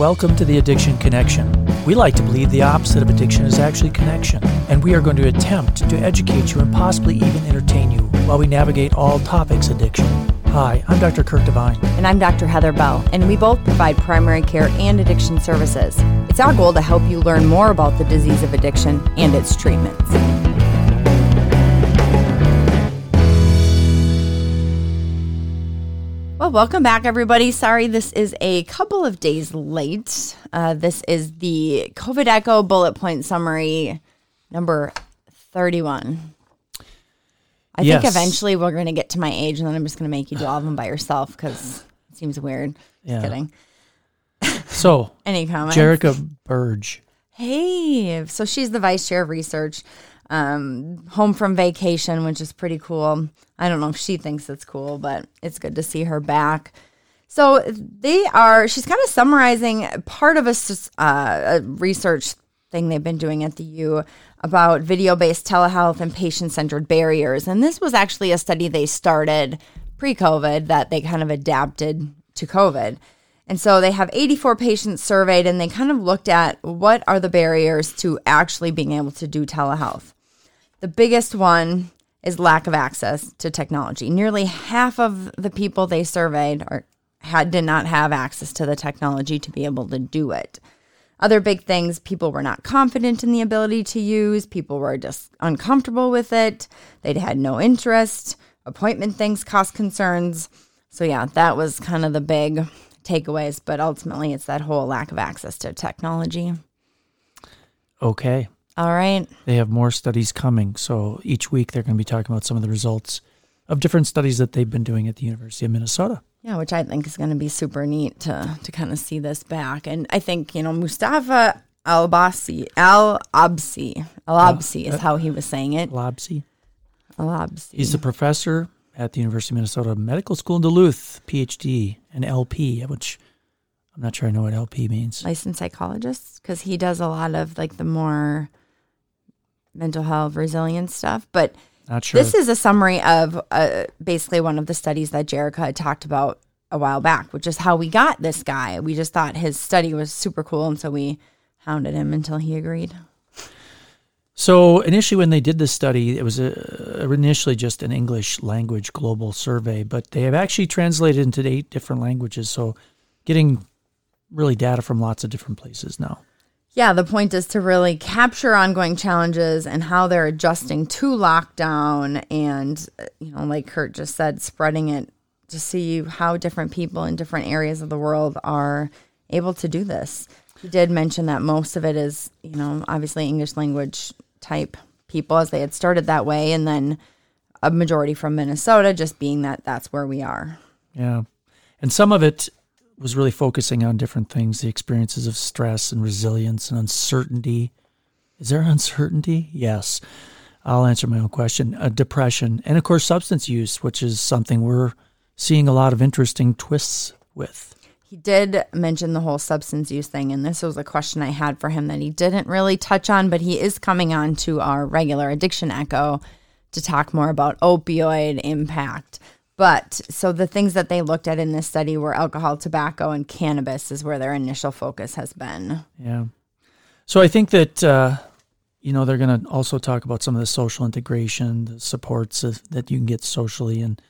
Welcome to the Addiction Connection. We like to believe the opposite of addiction is actually connection, and we are going to attempt to educate you and possibly even entertain you while we navigate all topics addiction. Hi, I'm Dr. Kirk Devine. And I'm Dr. Heather Bell, and we both provide primary care and addiction services. It's our goal to help you learn more about the disease of addiction and its treatments. Well, welcome back, everybody. Sorry, this is a couple of days late. This is the COVID Echo bullet point summary number 31. I think eventually we're going to get to my age, and then I'm just going to make you do all of them by yourself because it seems weird. Yeah. Just kidding. So, any comments? Jerica Berge. Hey, so she's the vice chair of research, home from vacation, which is pretty cool. I don't know if she thinks it's cool, but it's good to see her back. So she's kind of summarizing part of a research thing they've been doing at the U about video-based telehealth and patient-centered barriers. And this was actually a study they started pre-COVID that they kind of adapted to COVID. And so they have 84 patients surveyed, and they kind of looked at what are the barriers to actually being able to do telehealth. The biggest one is lack of access to technology. Nearly half of the people they surveyed did not have access to the technology to be able to do it. Other big things, people were not confident in the ability to use, people were just uncomfortable with it, they'd had no interest, appointment things, cost concerns. So yeah, that was kind of the big takeaways, but ultimately it's that whole lack of access to technology. Okay. All right. They have more studies coming, so each week they're going to be talking about some of the results of different studies that they've been doing at the University of Minnesota. Yeah, which I think is going to be super neat to kind of see this back. And I think, Mustafa Al'Absi is how he was saying it. Al'Absi. He's a professor at the University of Minnesota Medical School in Duluth, PhD, and LP, which I'm not sure I know what LP means. Licensed psychologist, because he does a lot of the more mental health resilience stuff, but... Not sure. This is a summary of basically one of the studies that Jerica had talked about a while back, which is how we got this guy. We just thought his study was super cool, and so we hounded him until he agreed. So initially when they did this study, it was initially just an English language global survey, but they have actually translated into 8 different languages, so getting really data from lots of different places now. Yeah, the point is to really capture ongoing challenges and how they're adjusting to lockdown and, like Kurt just said, spreading it to see how different people in different areas of the world are able to do this. He did mention that most of it is, obviously English language type people as they had started that way, and then a majority from Minnesota just being that that's where we are. Yeah, and some of it was really focusing on different things, the experiences of stress and resilience and uncertainty. Is there uncertainty? Yes. I'll answer my own question. Depression and, of course, substance use, which is something we're seeing a lot of interesting twists with. He did mention the whole substance use thing, and this was a question I had for him that he didn't really touch on, but he is coming on to our regular Addiction Echo to talk more about opioid impact. But so the things that they looked at in this study were alcohol, tobacco, and cannabis is where their initial focus has been. Yeah. So I think that, they're going to also talk about some of the social integration, the supports that you can get socially, and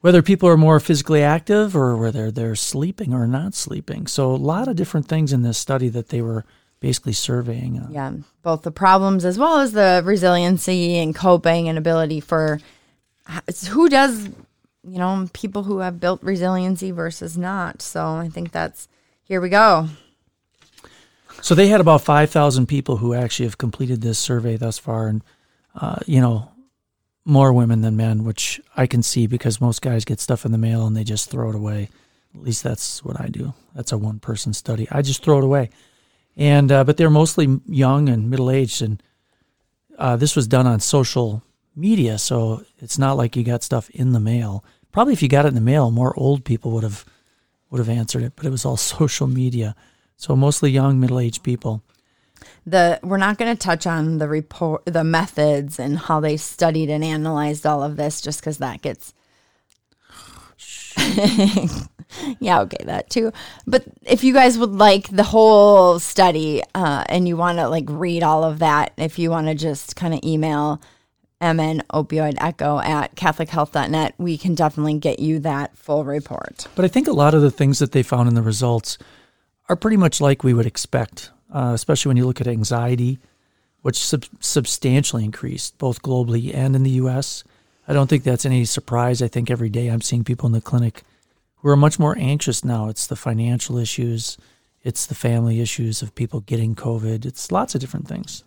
whether people are more physically active or whether they're sleeping or not sleeping. So a lot of different things in this study that they were basically surveying on. Yeah, both the problems as well as the resiliency and coping and ability for who does... people who have built resiliency versus not. So I think here we go. So they had about 5,000 people who actually have completed this survey thus far, and, more women than men, which I can see because most guys get stuff in the mail and they just throw it away. At least that's what I do. That's a one-person study. I just throw it away. And but they're mostly young and middle-aged, and this was done on social media, so it's not like you got stuff in the mail. Probably if you got it in the mail, more old people would have answered it, but it was all social media. So mostly young, middle-aged people. We're not going to touch on the report, the methods, and how they studied and analyzed all of this, just because that gets Yeah, okay, that too. But if you guys would like the whole study and you want to like read all of that, if you want to just kind of email mnopioidecho@catholichealth.net, we can definitely get you that full report. But I think a lot of the things that they found in the results are pretty much like we would expect, especially when you look at anxiety, which substantially increased both globally and in the U.S. I don't think that's any surprise. I think every day I'm seeing people in the clinic who are much more anxious now. It's the financial issues. It's the family issues of people getting COVID. It's lots of different things.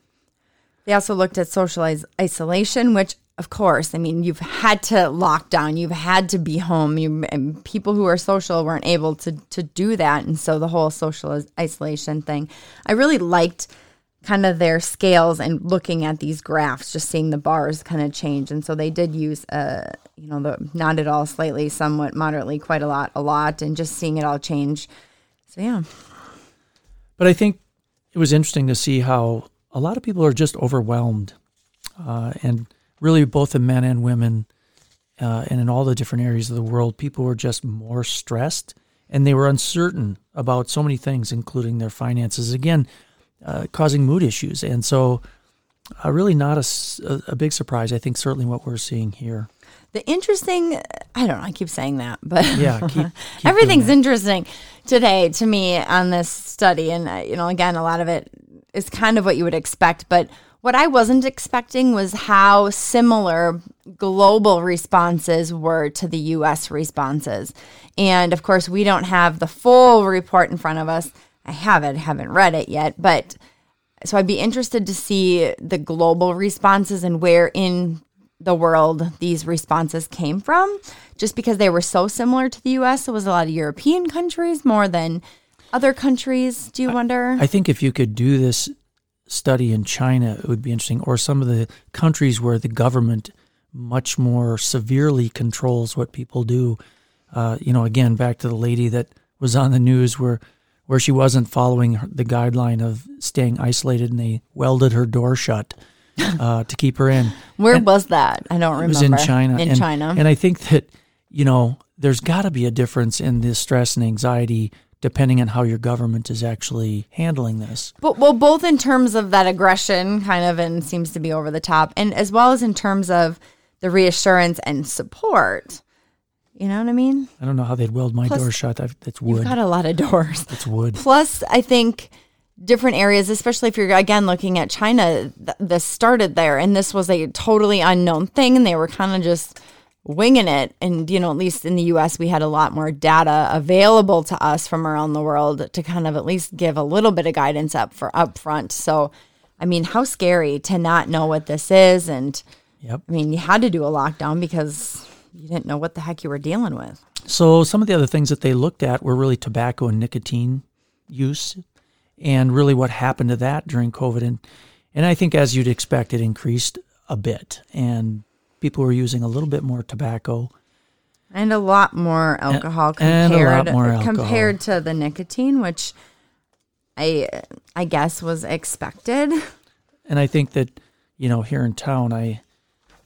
They also looked at social isolation, which, of course, I mean, you've had to lock down. You've had to be home. And people who are social weren't able to do that. And so the whole social isolation thing. I really liked kind of their scales and looking at these graphs, just seeing the bars kind of change. And so they did use, the not at all, slightly, somewhat, moderately, quite a lot, and just seeing it all change. So, yeah. But I think it was interesting to see how a lot of people are just overwhelmed, and really both in men and women, and in all the different areas of the world, people were just more stressed, and they were uncertain about so many things, including their finances, again, causing mood issues. And so really not a big surprise, I think, certainly what we're seeing here. The interesting, I don't know, I keep saying that, but yeah, keep everything's interesting today to me on this study. And, again, a lot of it is kind of what you would expect. But what I wasn't expecting was how similar global responses were to the U.S. responses. And, of course, we don't have the full report in front of us. I haven't read it yet, but so I'd be interested to see the global responses and where in the world these responses came from, just because they were so similar to the U.S. It was a lot of European countries more than other countries, do you wonder? I think if you could do this study in China, it would be interesting, or some of the countries where the government much more severely controls what people do. Again, back to the lady that was on the news where she wasn't following the guideline of staying isolated, and they welded her door shut to keep her in. Where was that? I don't remember. It was in China. And I think that, there's got to be a difference in the stress and anxiety depending on how your government is actually handling this. But, well, both in terms of that aggression kind of and seems to be over the top, and as well as in terms of the reassurance and support. You know what I mean? I don't know how they'd weld my door shut. That's wood. You've got a lot of doors. It's wood. Plus, I think different areas, especially if you're, again, looking at China, this started there, and this was a totally unknown thing, and they were kind of just winging it. And, at least in the U.S., we had a lot more data available to us from around the world to kind of at least give a little bit of guidance up front. So, I mean, how scary to not know what this is. And, yep. I mean, you had to do a lockdown because you didn't know what the heck you were dealing with. So some of the other things that they looked at were really tobacco and nicotine use and really what happened to that during COVID. And I think, as you'd expect, it increased a bit. And people were using a little bit more tobacco. And a lot more alcohol compared to the nicotine, which I guess was expected. And I think that, here in town, I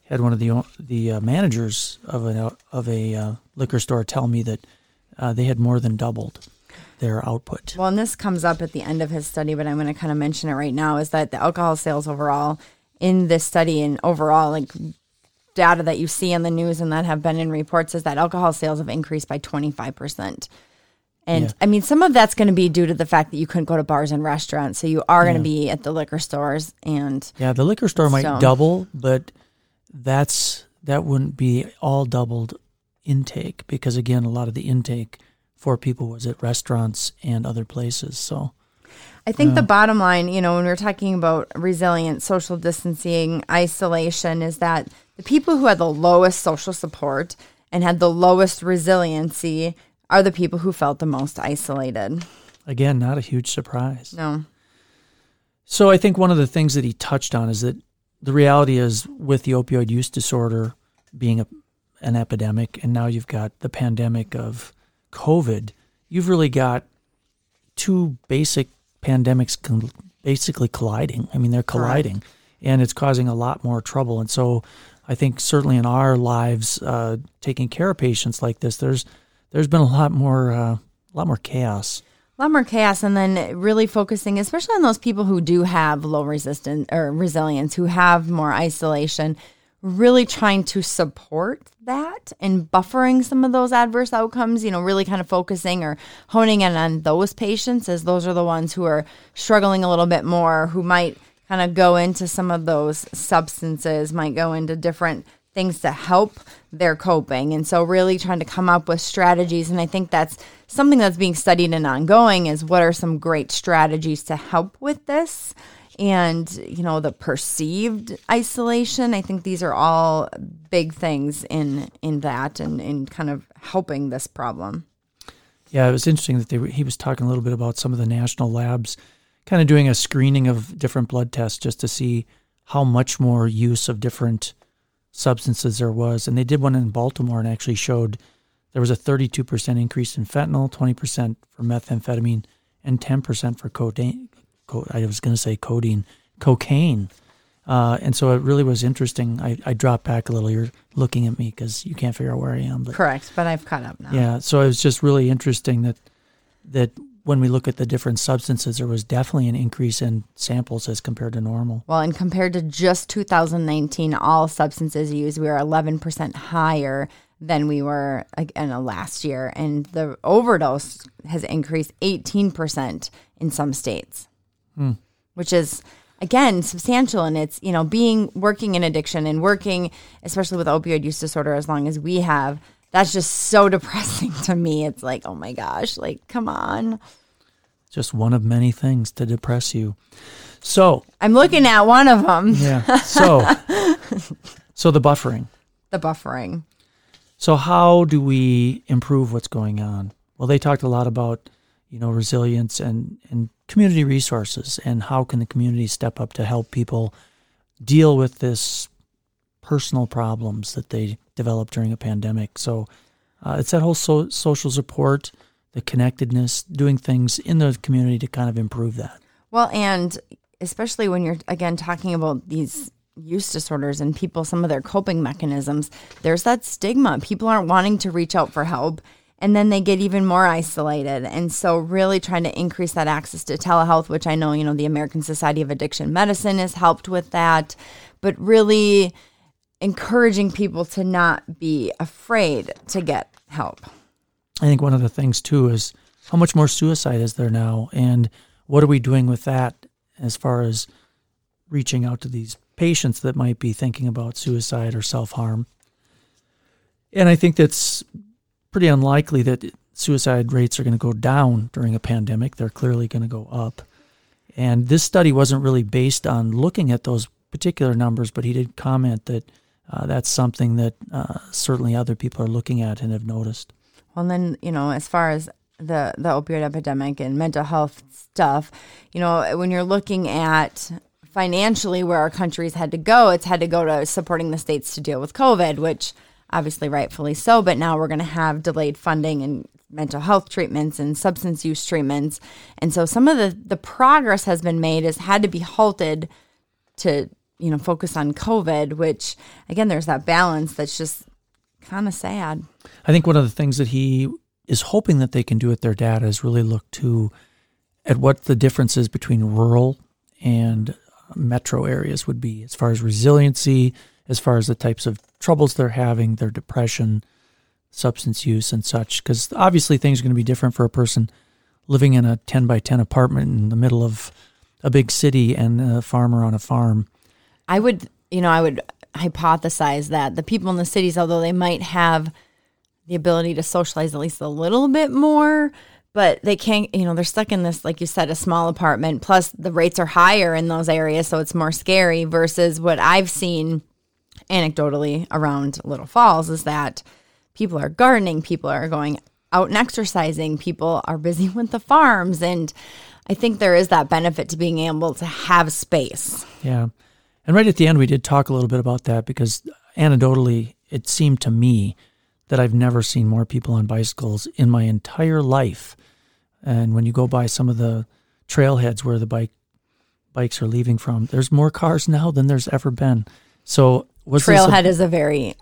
had one of the managers of a liquor store tell me that they had more than doubled their output. Well, and this comes up at the end of his study, but I'm going to kind of mention it right now, is that the alcohol sales overall in this study and overall like data that you see on the news and that have been in reports is that alcohol sales have increased by 25%. And, yeah. I mean, some of that's going to be due to the fact that you couldn't go to bars and restaurants, so you are going to be at the liquor stores. And yeah, the liquor store might double, but that wouldn't be all doubled intake, because again, a lot of the intake for people was at restaurants and other places. So I think the bottom line, when we're talking about resilience, social distancing, isolation, is that the people who had the lowest social support and had the lowest resiliency are the people who felt the most isolated. Again, not a huge surprise. No. So I think one of the things that he touched on is that the reality is, with the opioid use disorder being an epidemic, and now you've got the pandemic of COVID, you've really got two basic pandemics basically colliding. I mean, they're colliding. Correct. And it's causing a lot more trouble. And so I think certainly in our lives, taking care of patients like this, there's there's been a lot more chaos. A lot more chaos, and then really focusing, especially on those people who do have low resistance or resilience, who have more isolation, really trying to support that and buffering some of those adverse outcomes, you know, really kind of focusing or honing in on those patients, as those are the ones who are struggling a little bit more, who might kind of go into some of those substances, might go into different things to help their coping. And so really trying to come up with strategies. And I think that's something that's being studied and ongoing, is what are some great strategies to help with this? And, you know, the perceived isolation. I think these are all big things in that and in kind of helping this problem. Yeah, it was interesting that he was talking a little bit about some of the national labs kind of doing a screening of different blood tests just to see how much more use of different substances there was. And they did one in Baltimore and actually showed there was a 32% increase in fentanyl, 20% for methamphetamine, and 10% for cocaine. And so it really was interesting. I dropped back a little. You're looking at me because you can't figure out where I am. But, correct, but I've caught up now. Yeah, so it was just really interesting that when we look at the different substances, there was definitely an increase in samples as compared to normal. Well, and compared to just 2019, all substances used, we were 11% higher than we were in last year. And the overdose has increased 18% in some states, which is, again, substantial. And it's, you know, working in addiction and working, especially with opioid use disorder, as long as we have, that's just so depressing to me. It's like, oh my gosh, like, come on. Just one of many things to depress you. So I'm looking at one of them. Yeah. So the buffering. So how do we improve what's going on? Well, they talked a lot about, you know, resilience and community resources, and how can the community step up to help people deal with this personal problems that they developed during a pandemic. So it's that whole social support, the connectedness, doing things in the community to kind of improve that. Well, and especially when you're, again, talking about these use disorders and people, some of their coping mechanisms, there's that stigma. People aren't wanting to reach out for help, and then they get even more isolated. And so really trying to increase that access to telehealth, which I know, you know, the American Society of Addiction Medicine has helped with that, but really encouraging people to not be afraid to get help. I think one of the things, too, is how much more suicide is there now, and what are we doing with that as far as reaching out to these patients that might be thinking about suicide or self-harm? And I think that's pretty unlikely that suicide rates are going to go down during a pandemic. They're clearly going to go up. And this study wasn't really based on looking at those particular numbers, but he did comment that that's something that certainly other people are looking at and have noticed. Well, and then, you know, as far as the opioid epidemic and mental health stuff, you know, when you're looking at financially where our country's had to go, it's had to go to supporting the states to deal with COVID, which obviously rightfully so, but now we're going to have delayed funding in mental health treatments and substance use treatments. And so some of the progress has been made has had to be halted to, you know, focus on COVID, which, again, there's that balance that's just kind of sad. I think one of the things that he is hoping that they can do with their data is really look to at what the differences between rural and metro areas would be as far as resiliency, as far as the types of troubles they're having, their depression, substance use, and such. Because obviously things are going to be different for a person living in a 10 by 10 apartment in the middle of a big city and a farmer on a farm. I would hypothesize that the people in the cities, although they might have the ability to socialize at least a little bit more, but they can't, you know, they're stuck in this, like you said, a small apartment, plus the rates are higher in those areas, so it's more scary versus what I've seen anecdotally around Little Falls is that people are gardening, people are going out and exercising, people are busy with the farms, and I think there is that benefit to being able to have space. Yeah. And right at the end, we did talk a little bit about that, because anecdotally, it seemed to me that I've never seen more people on bicycles in my entire life. And when you go by some of the trailheads where the bikes are leaving from, there's more cars now than there's ever been. So trailhead is a very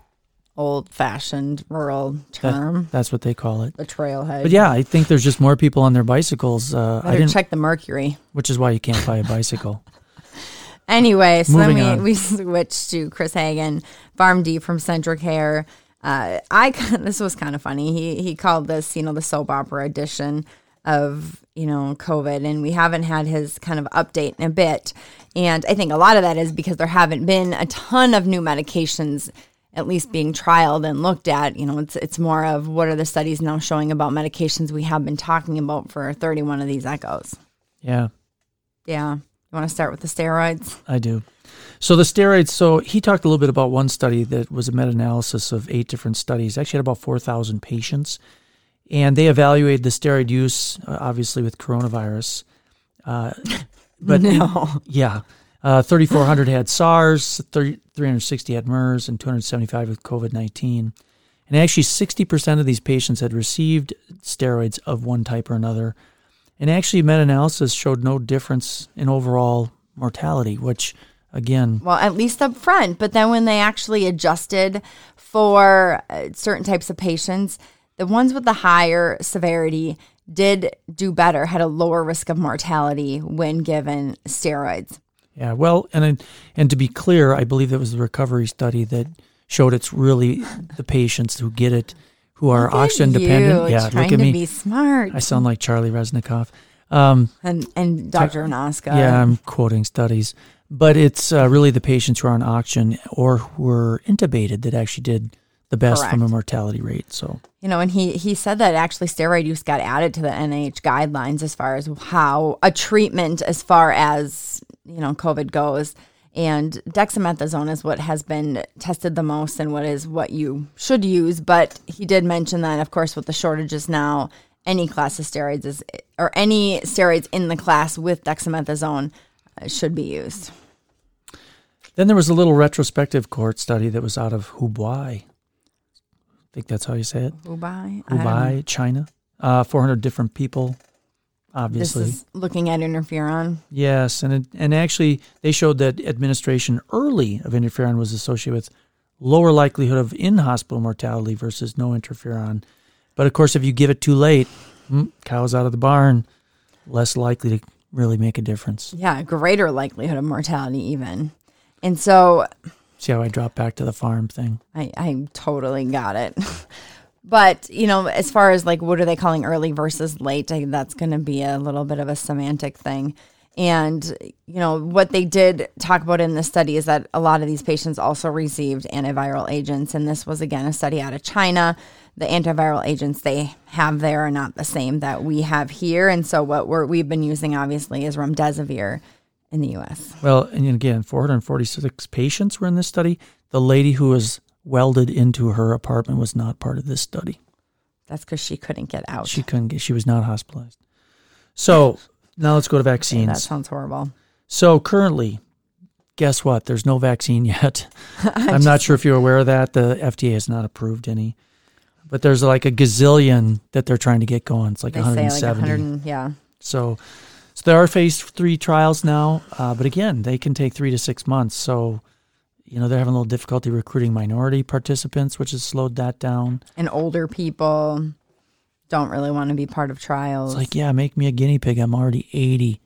old-fashioned rural term. That's what they call it. The trailhead. But yeah, I think there's just more people on their bicycles. I didn't check the mercury. Which is why you can't buy a bicycle. Anyway, so then we switched to Chris Hagen, PharmD from CentraCare. This was kind of funny. He called this, the soap opera edition of, COVID, and we haven't had his kind of update in a bit. And I think a lot of that is because there haven't been a ton of new medications at least being trialed and looked at. It's more of what are the studies now showing about medications we have been talking about for 31 of these echoes. Yeah. Yeah. You want to start with the steroids? I do. So the steroids, he talked a little bit about one study that was a meta-analysis of 8 different studies. Actually had about 4,000 patients. And they evaluated the steroid use, obviously, with coronavirus. But no. Yeah. 3,400 had SARS, 360 had MERS, and 275 with COVID-19. And actually 60% of these patients had received steroids of one type or another. And actually, meta-analysis showed no difference in overall mortality, which, again... Well, at least up front. But then when they actually adjusted for certain types of patients, the ones with the higher severity did do better, had a lower risk of mortality when given steroids. Yeah, well, and to be clear, I believe that was the recovery study that showed it's really the patients who get it, who are oxygen dependent. Yeah, look at me. Be smart. I sound like Charlie Reznikoff. And Dr. Nasca. Yeah, I'm quoting studies. But it's really the patients who are on oxygen or who were intubated that actually did the best. Correct. From a mortality rate. So and he said that actually steroid use got added to the NIH guidelines as far as how a treatment as far as, COVID goes. And dexamethasone is what has been tested the most and what you should use. But he did mention that, of course, with the shortages now, any class of steroids any steroids in the class with dexamethasone should be used. Then there was a little retrospective cohort study that was out of Hubei. I think that's how you say it. Hubei, China. 400 different people. Obviously. This is looking at interferon. Yes, and actually they showed that administration early of interferon was associated with lower likelihood of in-hospital mortality versus no interferon. But, of course, if you give it too late, cows out of the barn, less likely to really make a difference. Yeah, greater likelihood of mortality even. And so... See how I dropped back to the farm thing? I totally got it. But, as far as what are they calling early versus late, that's going to be a little bit of a semantic thing. And, what they did talk about in the study is that a lot of these patients also received antiviral agents. And this was, again, a study out of China. The antiviral agents they have there are not the same that we have here. And so what we've been using, obviously, is remdesivir in the U.S. Well, and again, 446 patients were in this study. The lady who was welded into her apartment was not part of this study. That's because she couldn't get out. She was not hospitalized. So now let's go to vaccines. Okay, that sounds horrible. So currently, guess what? There's no vaccine yet. I'm not sure if you're aware of that. The FDA has not approved any. But there's a gazillion that they're trying to get going. It's they 170. Say 100, yeah. So there are phase 3 trials now. But again, they can take 3 to 6 months. So... they're having a little difficulty recruiting minority participants, which has slowed that down. And older people don't really want to be part of trials. It's make me a guinea pig. I'm already 80.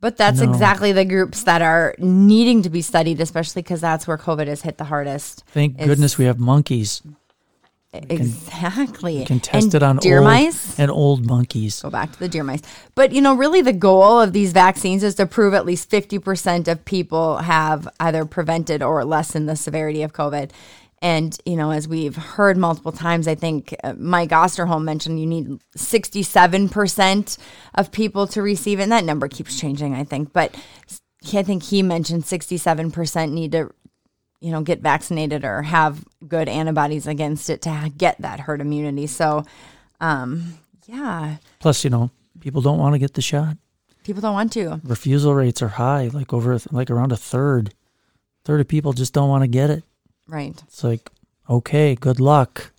But that's exactly the groups that are needing to be studied, especially because that's where COVID has hit the hardest. Thank goodness we have monkeys. Exactly. You can test it on deer mice and old monkeys. Go back to the deer mice. But, really the goal of these vaccines is to prove at least 50% of people have either prevented or lessened the severity of COVID. And, as we've heard multiple times, I think Mike Osterholm mentioned you need 67% of people to receive it. And that number keeps changing, I think. But I think he mentioned 67% need to get vaccinated or have good antibodies against it to get that herd immunity. So, yeah. Plus, people don't want to get the shot. People don't want to. Refusal rates are high, around a third. A third of people just don't want to get it. Right. It's okay, good luck.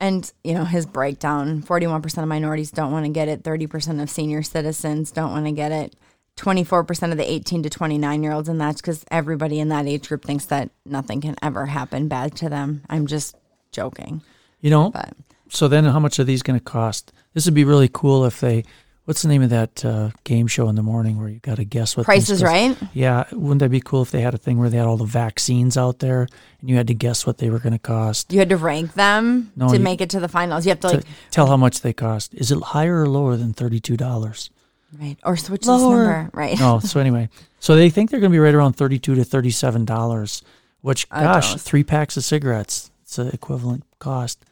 And, his breakdown, 41% of minorities don't want to get it. 30% of senior citizens don't want to get it. 24% of the 18 to 29-year-olds, and that's because everybody in that age group thinks that nothing can ever happen bad to them. I'm just joking. You know, but. So then how much are these going to cost? This would be really cool if they, what's the name of that game show in the morning where you got to guess what Price is Right? Yeah. Wouldn't that be cool if they had a thing where they had all the vaccines out there and you had to guess what they were going to cost? You had to rank them to make it to the finals. You have to like tell how much they cost. Is it higher or lower than $32? Right. Or switch this number. Right. No. So anyway, so they think they're going to be right around $32 to $37, which, gosh, 3 packs of cigarettes. It's an equivalent cost.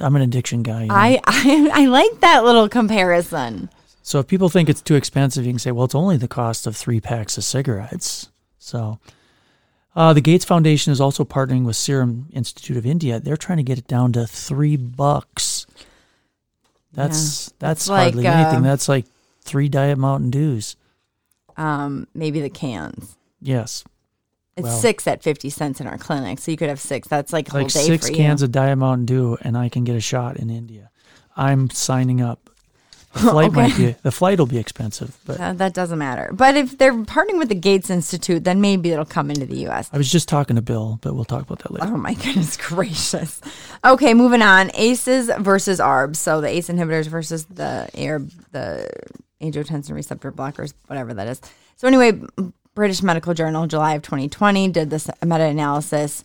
I'm an addiction guy. You know? I like that little comparison. So if people think it's too expensive, you can say, well, it's only the cost of 3 packs of cigarettes. So the Gates Foundation is also partnering with Serum Institute of India. They're trying to get it down to $3. That's hardly anything. That's like 3 Diet Mountain Dews. Maybe the cans. Yes. It's 6 at 50 cents in our clinic, so you could have 6. That's like a whole day for you. Like 6 cans of Diet Mountain Dew, and I can get a shot in India. I'm signing up. The flight will be expensive. But that doesn't matter. But if they're partnering with the Gates Institute, then maybe it'll come into the U.S. I was just talking to Bill, but we'll talk about that later. Oh, my goodness gracious. Okay, moving on. ACEs versus ARBs. So the ACE inhibitors versus the ARB, the angiotensin receptor blockers, whatever that is. So anyway, British Medical Journal, July of 2020, did this meta-analysis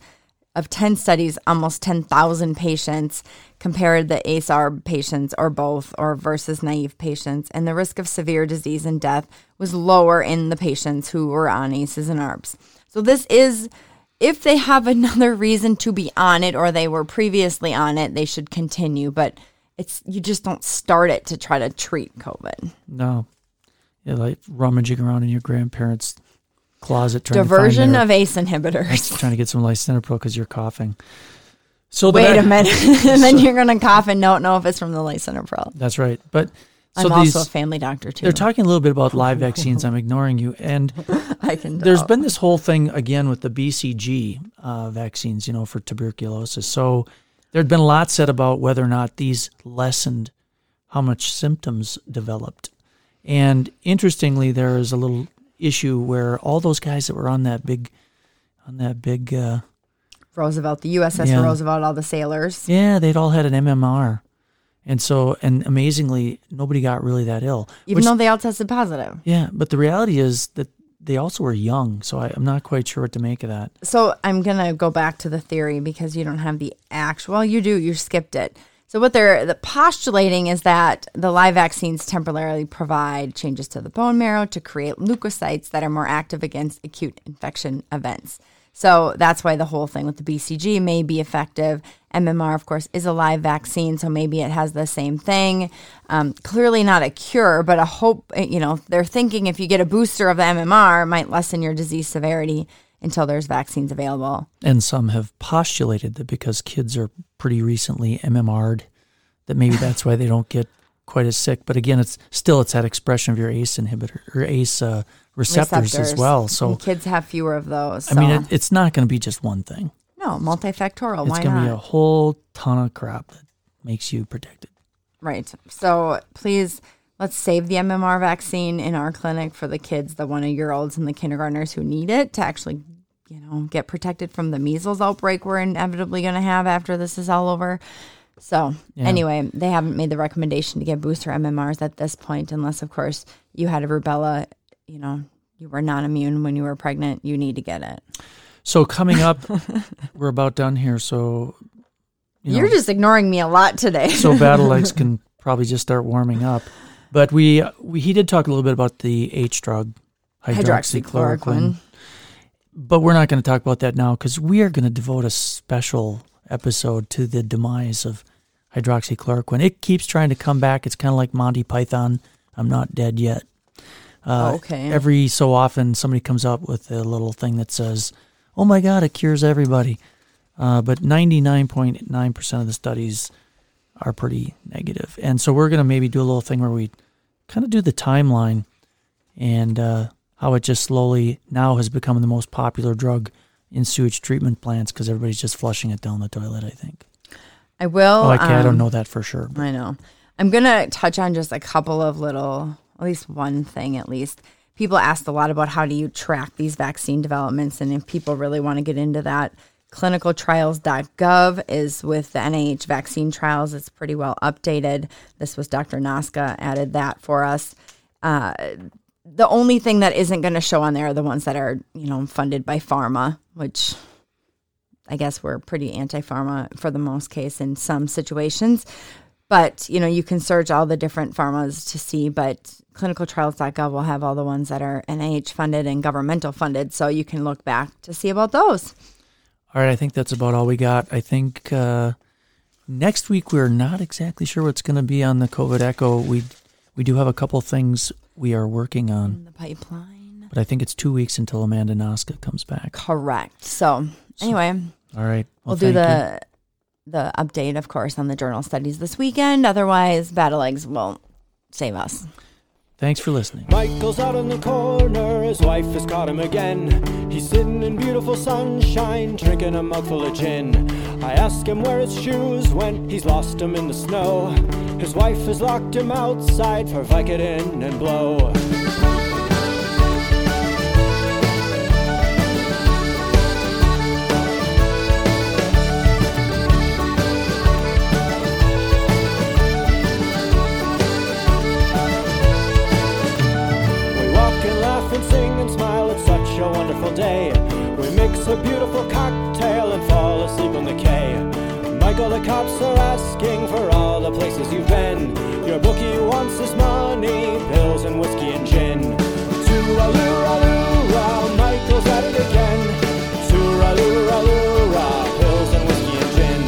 of 10 studies, almost 10,000 patients, compared the ACE-ARB patients or both or versus naive patients, and the risk of severe disease and death was lower in the patients who were on ACEs and ARBs. So this is, if they have another reason to be on it or they were previously on it, they should continue, but it's you just don't start it to try to treat COVID. No. You're like rummaging around in your grandparents' closet trying diversion to find of ACE inhibitors. Trying to get some lisinopril because you're coughing. So wait a minute, and then you're going to cough and don't know if it's from the lisinopril. That's right. But so I'm also a family doctor too. They're talking a little bit about live vaccines. I'm ignoring you, and I can. There's been this whole thing again with the BCG vaccines, you know, for tuberculosis. So there'd been a lot said about whether or not these lessened how much symptoms developed, and interestingly, there is a little issue where all those guys that were on that big Roosevelt, the USS Roosevelt, all the sailors. Yeah, they'd all had an MMR, and amazingly, nobody got really that ill, even though they all tested positive. Yeah, but the reality is that they also were young, so I'm not quite sure what to make of that. So I'm gonna go back to the theory because you don't have the actual. Well, you do. You skipped it. So what they're postulating is that the live vaccines temporarily provide changes to the bone marrow to create leukocytes that are more active against acute infection events. So that's why the whole thing with the BCG may be effective. MMR, of course, is a live vaccine, so maybe it has the same thing. Clearly not a cure, but a hope, you know, they're thinking if you get a booster of the MMR, it might lessen your disease severity until there's vaccines available. And some have postulated that because kids are pretty recently MMR'd, that maybe that's why they don't get quite as sick. But again, it's that expression of your ACE inhibitor or ACE receptors as well. So and kids have fewer of those. So. I mean, it's not going to be just one thing. No, multifactorial. It's going to be a whole ton of crap that makes you protected. Right. So please, let's save the MMR vaccine in our clinic for the kids, the 1-year-olds and the kindergartners who need it to actually, you know, get protected from the measles outbreak we're inevitably going to have after this is all over. So anyway, they haven't made the recommendation to get booster MMRs at this point, unless, of course, you had a rubella, you know, you were not immune when you were pregnant, you need to get it. So coming up, we're about done here. So You're just ignoring me a lot today. So battle legs can probably just start warming up. But he did talk a little bit about the H drug, hydroxychloroquine. But we're not going to talk about that now because we are going to devote a special episode to the demise of hydroxychloroquine. It keeps trying to come back. It's kind of like Monty Python, I'm not dead yet. Okay. Every so often somebody comes up with a little thing that says, oh my God, it cures everybody. But 99.9% of the studies are pretty negative. And so we're going to maybe do a little thing where we kind of do the timeline and how it just slowly now has become the most popular drug in sewage treatment plants because everybody's just flushing it down the toilet, I think. I will. Oh, I don't know that for sure. But. I know. I'm going to touch on just a couple of little, at least one thing at least. People asked a lot about how do you track these vaccine developments and if people really want to get into that. clinicaltrials.gov is with the NIH vaccine trials. It's pretty well updated. This was Dr. Nasca added that for us. The only thing that isn't going to show on there are the ones that are, you know, funded by pharma, which I guess we're pretty anti-pharma for the most case in some situations. But, you know, you can search all the different pharmas to see, but clinicaltrials.gov will have all the ones that are NIH funded and governmental funded, so you can look back to see about those. All right, I think that's about all we got. I think next week we're not exactly sure what's going to be on the COVID Echo. We do have a couple things we are working on. In the pipeline. But I think it's 2 weeks until Amanda Noska comes back. Correct. So anyway. All right. Well, we'll do the update, of course, on the journal studies this weekend. Otherwise, Battle Eggs won't save us. Thanks for listening. Michael's out in the corner. His wife has caught him again. He's sitting in beautiful sunshine, drinking a mugful of gin. I ask him where his shoes went. He's lost them in the snow. His wife has locked him outside for Vicodin and blow. A wonderful day. We mix a beautiful cocktail and fall asleep on the quay. Michael, the cops are asking for all the places you've been. Your bookie wants his money, pills and whiskey and gin. Tooraloo-ra-loo-ra, Michael's at it again. Tooraloo-ra-loo-ra, pills and whiskey and gin.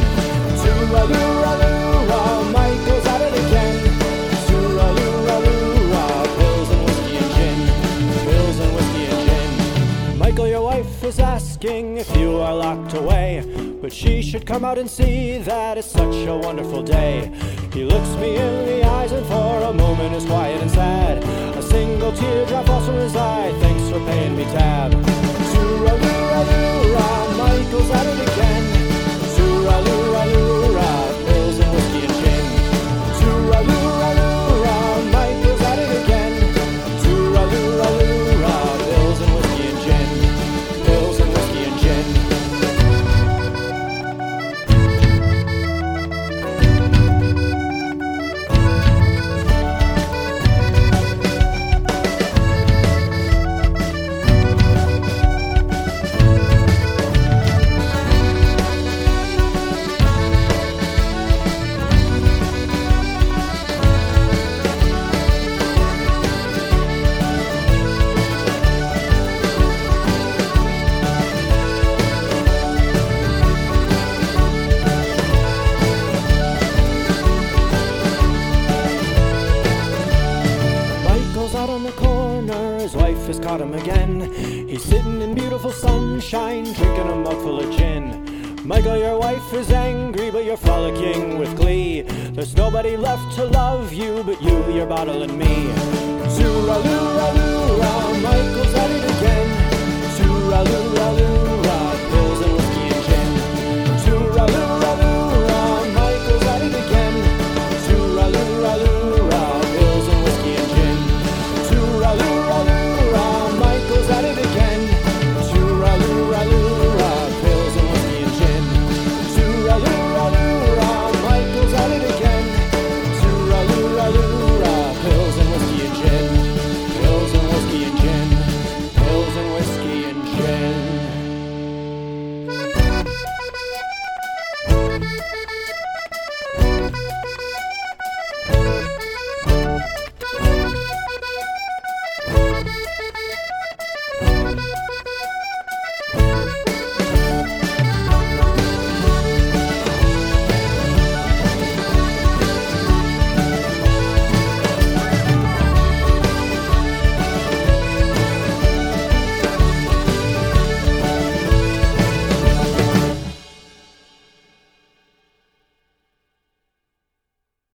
Tooraloo-ra-loo-ra, Michael's at it again. Tooraloo-ra-loo-ra, pills and whiskey and gin. Pills and whiskey and gin. Michael, your wife is asking if you are locked away, but she should come out and see that it's such a wonderful day. He looks me in the eyes and for a moment is quiet and sad. A single teardrop falls from his eye. Thanks for paying me tab. Tooraloo-ra-loo-ra, Michael's at it again. Tooraloo-ra-loo-ra, pills and whiskey and gin. Tooraloo-ra-loo-ra, Michael's at it again. Tooraloo-ra-loo-ra. Caught him again. He's sitting in beautiful sunshine, drinking a mugful of gin. Michael, your wife is angry, but you're frolicking with glee. There's nobody left to love you but you, your bottle, and me. Tooraloo-ra-loo-ra, Michael's at it again. Tooraloo-ra-loo-ra.